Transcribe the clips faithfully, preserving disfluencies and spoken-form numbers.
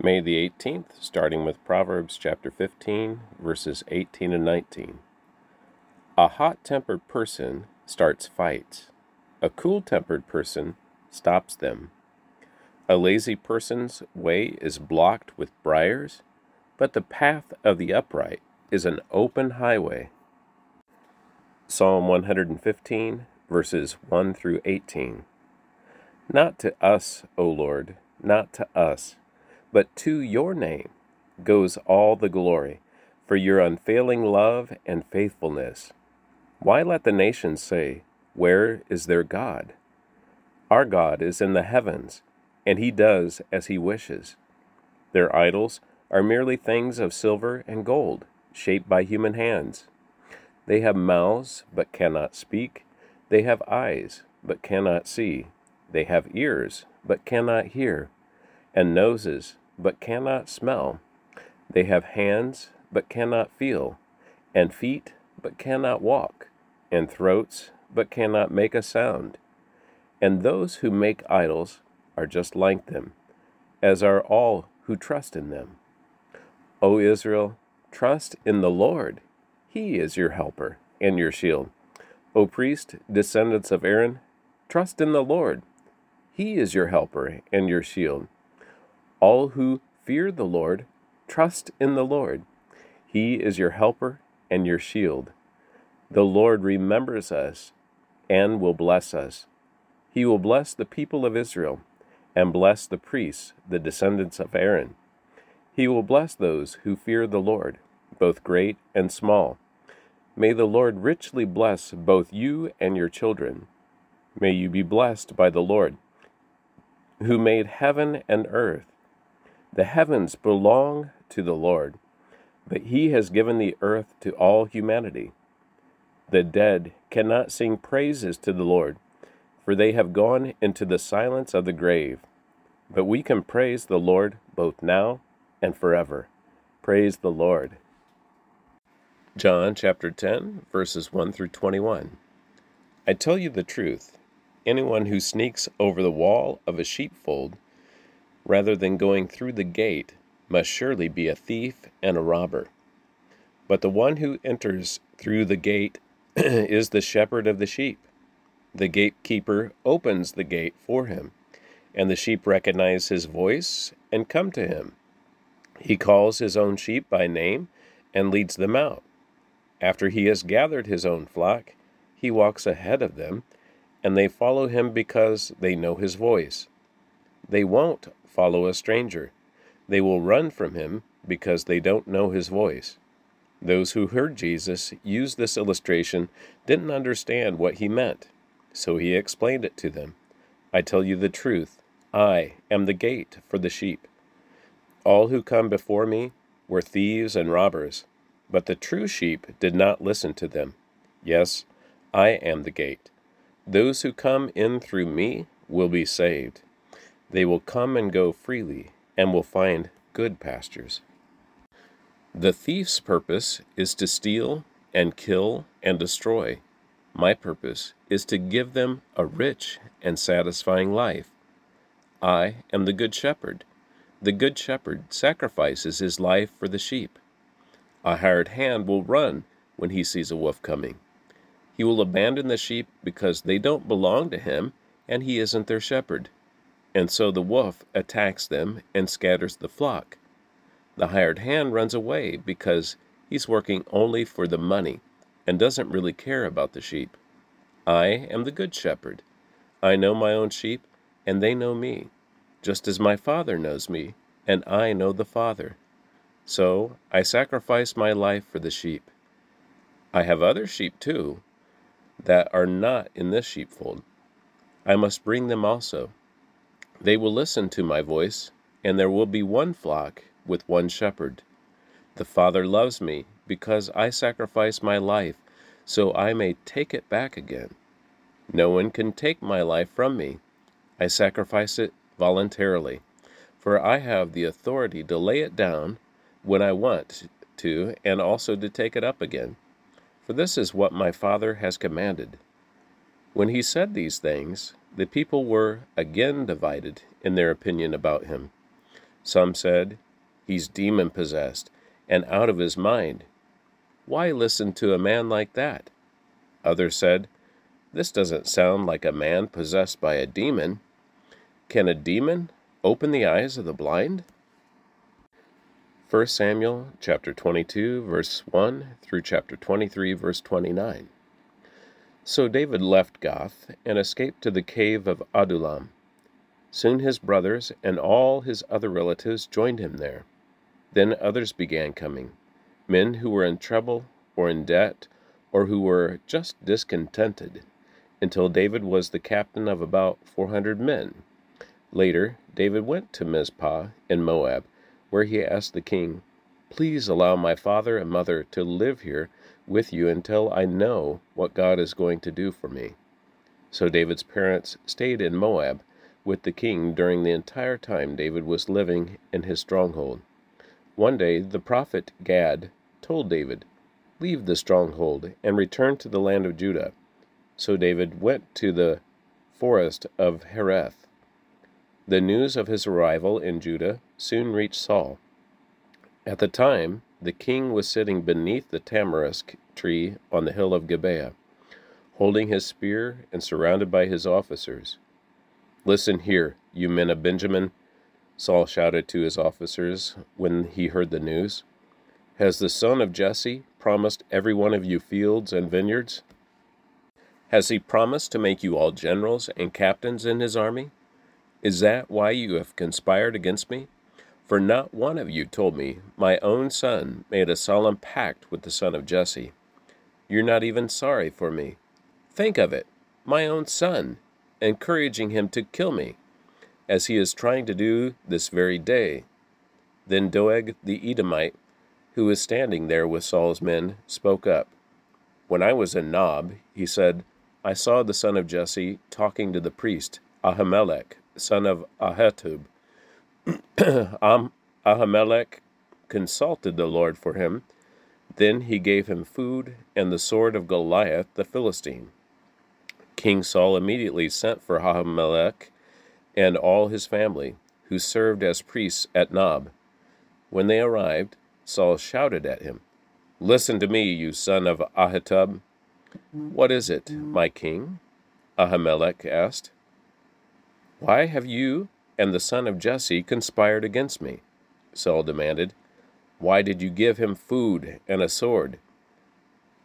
May the eighteenth, starting with Proverbs chapter fifteen, verses eighteen and nineteen. A hot-tempered person starts fights. A cool-tempered person stops them. A lazy person's way is blocked with briars, but the path of the upright is an open highway. Psalm one hundred fifteen, verses one through eighteen. Not to us, O Lord, not to us, but to your name goes all the glory, for your unfailing love and faithfulness. Why let the nations say, "Where is their God?" Our God is in the heavens, and he does as he wishes. Their idols are merely things of silver and gold, shaped by human hands. They have mouths, but cannot speak. They have eyes, but cannot see. They have ears, but cannot hear, and noses, but cannot smell. They have hands, but cannot feel, and feet, but cannot walk, and throats, but cannot make a sound. And those who make idols are just like them, as are all who trust in them. O Israel, trust in the Lord. He is your helper and your shield. O priest, descendants of Aaron, trust in the Lord. He is your helper and your shield. All who fear the Lord, trust in the Lord. He is your helper and your shield. The Lord remembers us and will bless us. He will bless the people of Israel and bless the priests, the descendants of Aaron. He will bless those who fear the Lord, both great and small. May the Lord richly bless both you and your children. May you be blessed by the Lord, who made heaven and earth. The heavens belong to the Lord, but he has given the earth to all humanity. The dead cannot sing praises to the Lord, for they have gone into the silence of the grave. But we can praise the Lord both now and forever. Praise the Lord. John chapter ten, verses one through twenty-one. I tell you the truth, anyone who sneaks over the wall of a sheepfold, rather than going through the gate, must surely be a thief and a robber. But the one who enters through the gate is the shepherd of the sheep. The gatekeeper opens the gate for him, and the sheep recognize his voice and come to him. He calls his own sheep by name and leads them out. After he has gathered his own flock, he walks ahead of them, and they follow him because they know his voice. They won't follow a stranger. They will run from him because they don't know his voice. Those who heard Jesus use this illustration didn't understand what he meant, so he explained it to them. I tell you the truth, I am the gate for the sheep. All who come before me were thieves and robbers, but the true sheep did not listen to them. Yes, I am the gate. Those who come in through me will be saved. They will come and go freely and will find good pastures. The thief's purpose is to steal and kill and destroy. My purpose is to give them a rich and satisfying life. I am the good shepherd. The good shepherd sacrifices his life for the sheep. A hired hand will run when he sees a wolf coming. He will abandon the sheep because they don't belong to him and he isn't their shepherd. And so the wolf attacks them and scatters the flock. The hired hand runs away because he's working only for the money and doesn't really care about the sheep. I am the good shepherd. I know my own sheep, and they know me, just as my Father knows me, and I know the Father. So I sacrifice my life for the sheep. I have other sheep, too, that are not in this sheepfold. I must bring them also. They will listen to my voice, and there will be one flock with one shepherd. The Father loves me because I sacrifice my life, so I may take it back again. No one can take my life from me. I sacrifice it voluntarily, for I have the authority to lay it down when I want to, and also to take it up again. For this is what my Father has commanded. When he said these things, the people were again divided in their opinion about him. Some said, "He's demon-possessed and out of his mind. Why listen to a man like that?" Others said, "This doesn't sound like a man possessed by a demon. Can a demon open the eyes of the blind?" First Samuel chapter twenty-two, verse one through chapter twenty-three, verse twenty-nine. So David left Gath and escaped to the cave of Adullam. Soon his brothers and all his other relatives joined him there. Then others began coming, men who were in trouble or in debt or who were just discontented, until David was the captain of about four hundred men. Later, David went to Mizpah in Moab, where he asked the king, "Please allow my father and mother to live here with you until I know what God is going to do for me." So David's parents stayed in Moab with the king during the entire time David was living in his stronghold. One day the prophet Gad told David, "Leave the stronghold and return to the land of Judah." So David went to the forest of Hereth. The news of his arrival in Judah soon reached Saul. At the time, the king was sitting beneath the tamarisk tree on the hill of Gibeah, holding his spear and surrounded by his officers. "Listen here, you men of Benjamin," Saul shouted to his officers when he heard the news. "Has the son of Jesse promised every one of you fields and vineyards? Has he promised to make you all generals and captains in his army? Is that why you have conspired against me? For not one of you told me my own son made a solemn pact with the son of Jesse. You're not even sorry for me. Think of it, my own son, encouraging him to kill me, as he is trying to do this very day." Then Doeg the Edomite, who was standing there with Saul's men, spoke up. "When I was in Nob," he said, "I saw the son of Jesse talking to the priest, Ahimelech, son of Ahitub. Ahimelech consulted the Lord for him. Then he gave him food and the sword of Goliath the Philistine." King Saul immediately sent for Ahimelech and all his family, who served as priests at Nob. When they arrived, Saul shouted at him, "Listen to me, you son of Ahitub." "What is it, my king?" Ahimelech asked. "Why have you and the son of Jesse conspired against me?" Saul demanded. "Why did you give him food and a sword?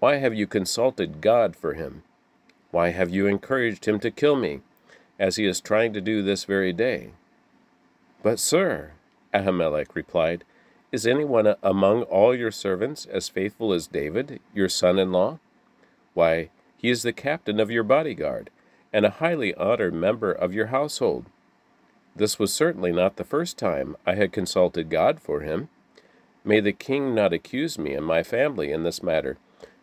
Why have you consulted God for him? Why have you encouraged him to kill me, as he is trying to do this very day?" "But, sir," Ahimelech replied, "is anyone among all your servants as faithful as David, your son-in-law? Why, he is the captain of your bodyguard and a highly honored member of your household. This was certainly not the first time I had consulted God for him. May the king not accuse me and my family in this matter,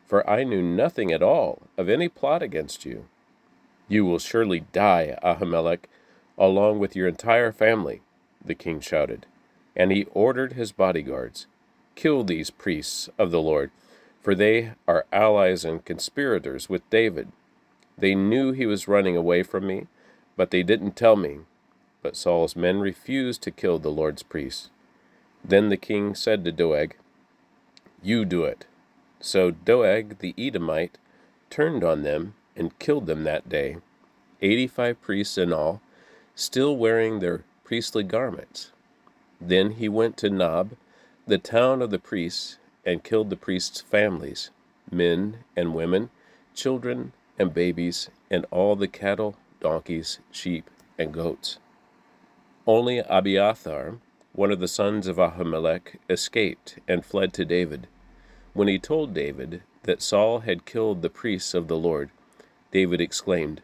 for I knew nothing at all of any plot against you." "You will surely die, Ahimelech, along with your entire family," the king shouted. And he ordered his bodyguards, "Kill these priests of the Lord, for they are allies and conspirators with David. They knew he was running away from me, but they didn't tell me." But Saul's men refused to kill the Lord's priests. Then the king said to Doeg, "You do it." So Doeg the Edomite turned on them and killed them that day, eighty-five priests in all, still wearing their priestly garments. Then he went to Nob, the town of the priests, and killed the priests' families, men and women, children and babies, and all the cattle, donkeys, sheep, and goats. Only Abiathar, one of the sons of Ahimelech, escaped and fled to David. When he told David that Saul had killed the priests of the Lord, David exclaimed,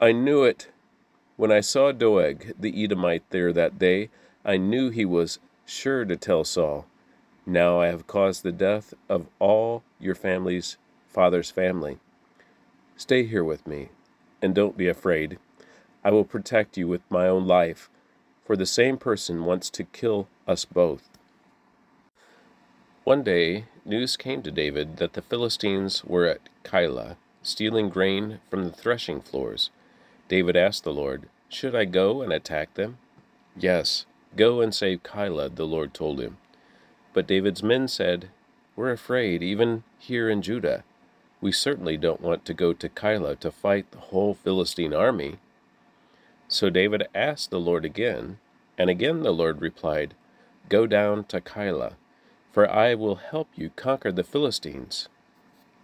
"I knew it! When I saw Doeg the Edomite there that day, I knew he was sure to tell Saul. Now I have caused the death of all your family's father's family. Stay here with me, and don't be afraid. I will protect you with my own life, for the same person wants to kill us both." One day, news came to David that the Philistines were at Keilah, stealing grain from the threshing floors. David asked the Lord, "Should I go and attack them?" "Yes, Go and save Keilah, the Lord told him. But David's men said, We're afraid, even here in Judah. We certainly don't want to go to Keilah to fight the whole Philistine army. So David asked the Lord again, and again the Lord replied, Go down to Keilah, for I will help you conquer the Philistines.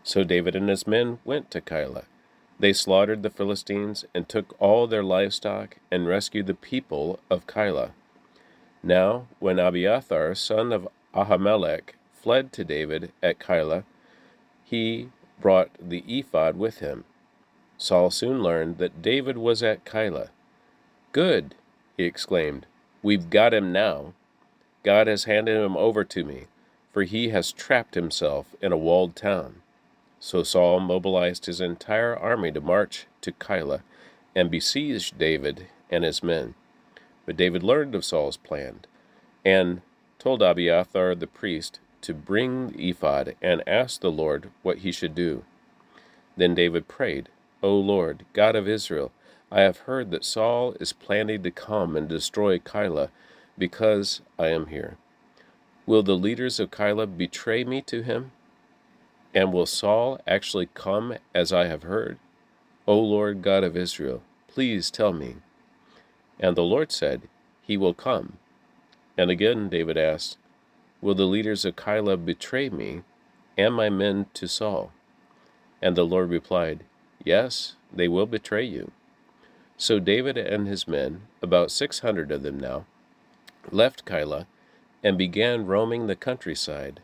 So David and his men went to Keilah. They slaughtered the Philistines and took all their livestock and rescued the people of Keilah. Now, when Abiathar, son of Ahimelech, fled to David at Keilah, he brought the ephod with him. Saul soon learned that David was at Keilah. Good, he exclaimed. We've got him now. God has handed him over to me, for he has trapped himself in a walled town. So Saul mobilized his entire army to march to Keilah and besiege David and his men. But David learned of Saul's plan and told Abiathar the priest to bring the ephod and asked the Lord what he should do. Then David prayed, O Lord, God of Israel, I have heard that Saul is planning to come and destroy Keilah because I am here. Will the leaders of Keilah betray me to him? And will Saul actually come as I have heard? O Lord God of Israel, please tell me. And the Lord said, He will come. And again David asked, Will the leaders of Keilah betray me and my men to Saul? And the Lord replied, Yes, they will betray you. So David and his men, about six hundred of them now, left Keilah and began roaming the countryside.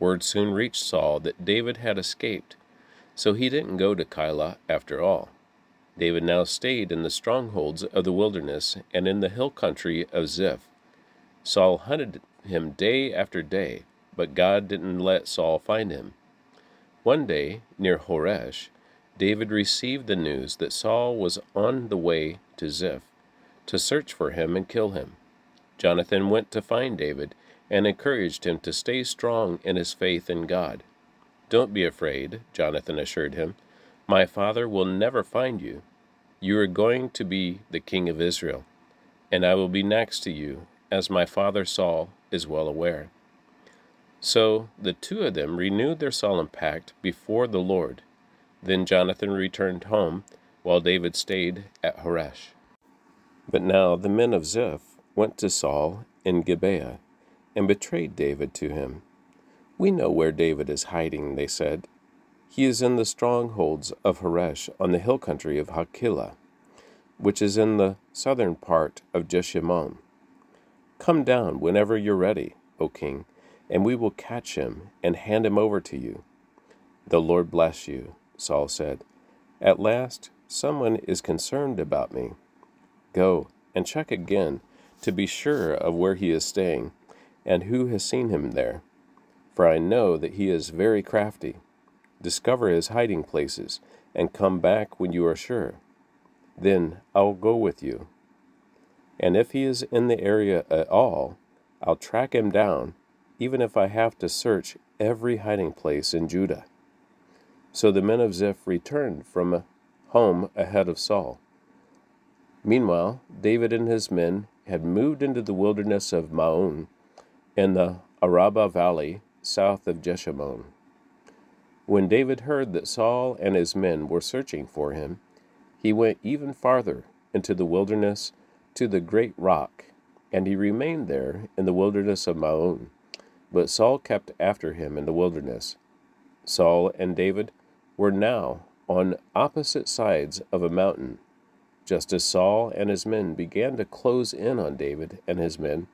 Word soon reached Saul that David had escaped, so he didn't go to Keilah after all. David now stayed in the strongholds of the wilderness and in the hill country of Ziph. Saul hunted him day after day, but God didn't let Saul find him. One day, near Horesh, David received the news that Saul was on the way to Ziph to search for him and kill him. Jonathan went to find David and encouraged him to stay strong in his faith in God. Don't be afraid, Jonathan assured him. My father will never find you. You are going to be the king of Israel, and I will be next to you, as my father Saul is well aware. So the two of them renewed their solemn pact before the Lord. Then Jonathan returned home, while David stayed at Horesh. But now the men of Ziph went to Saul in Gibeah, and betrayed David to him. We know where David is hiding, they said. He is in the strongholds of Horesh on the hill country of Hakilah, which is in the southern part of Jeshimon. Come down whenever you're ready, O king, and we will catch him and hand him over to you. The Lord bless you, Saul said. At last, someone is concerned about me. Go and check again to be sure of where he is staying and who has seen him there, for I know that he is very crafty. Discover his hiding places, and come back when you are sure. Then I'll go with you. And if he is in the area at all, I'll track him down, even if I have to search every hiding place in Judah. So the men of Ziph returned from home ahead of Saul. Meanwhile, David and his men had moved into the wilderness of Maon, in the Araba valley south of Jeshimon. When David heard that Saul and his men were searching for him, he went even farther into the wilderness to the great rock, and he remained there in the wilderness of Maon. But Saul kept after him in the wilderness. Saul and David were now on opposite sides of a mountain. Just as Saul and his men began to close in on David and his men,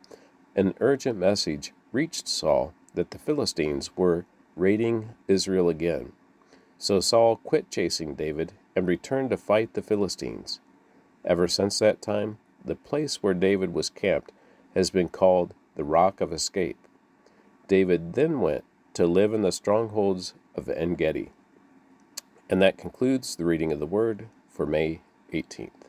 an urgent message reached Saul that the Philistines were raiding Israel again. So Saul quit chasing David and returned to fight the Philistines. Ever since that time, the place where David was camped has been called the Rock of Escape. David then went to live in the strongholds of En Gedi. And that concludes the reading of the Word for May eighteenth.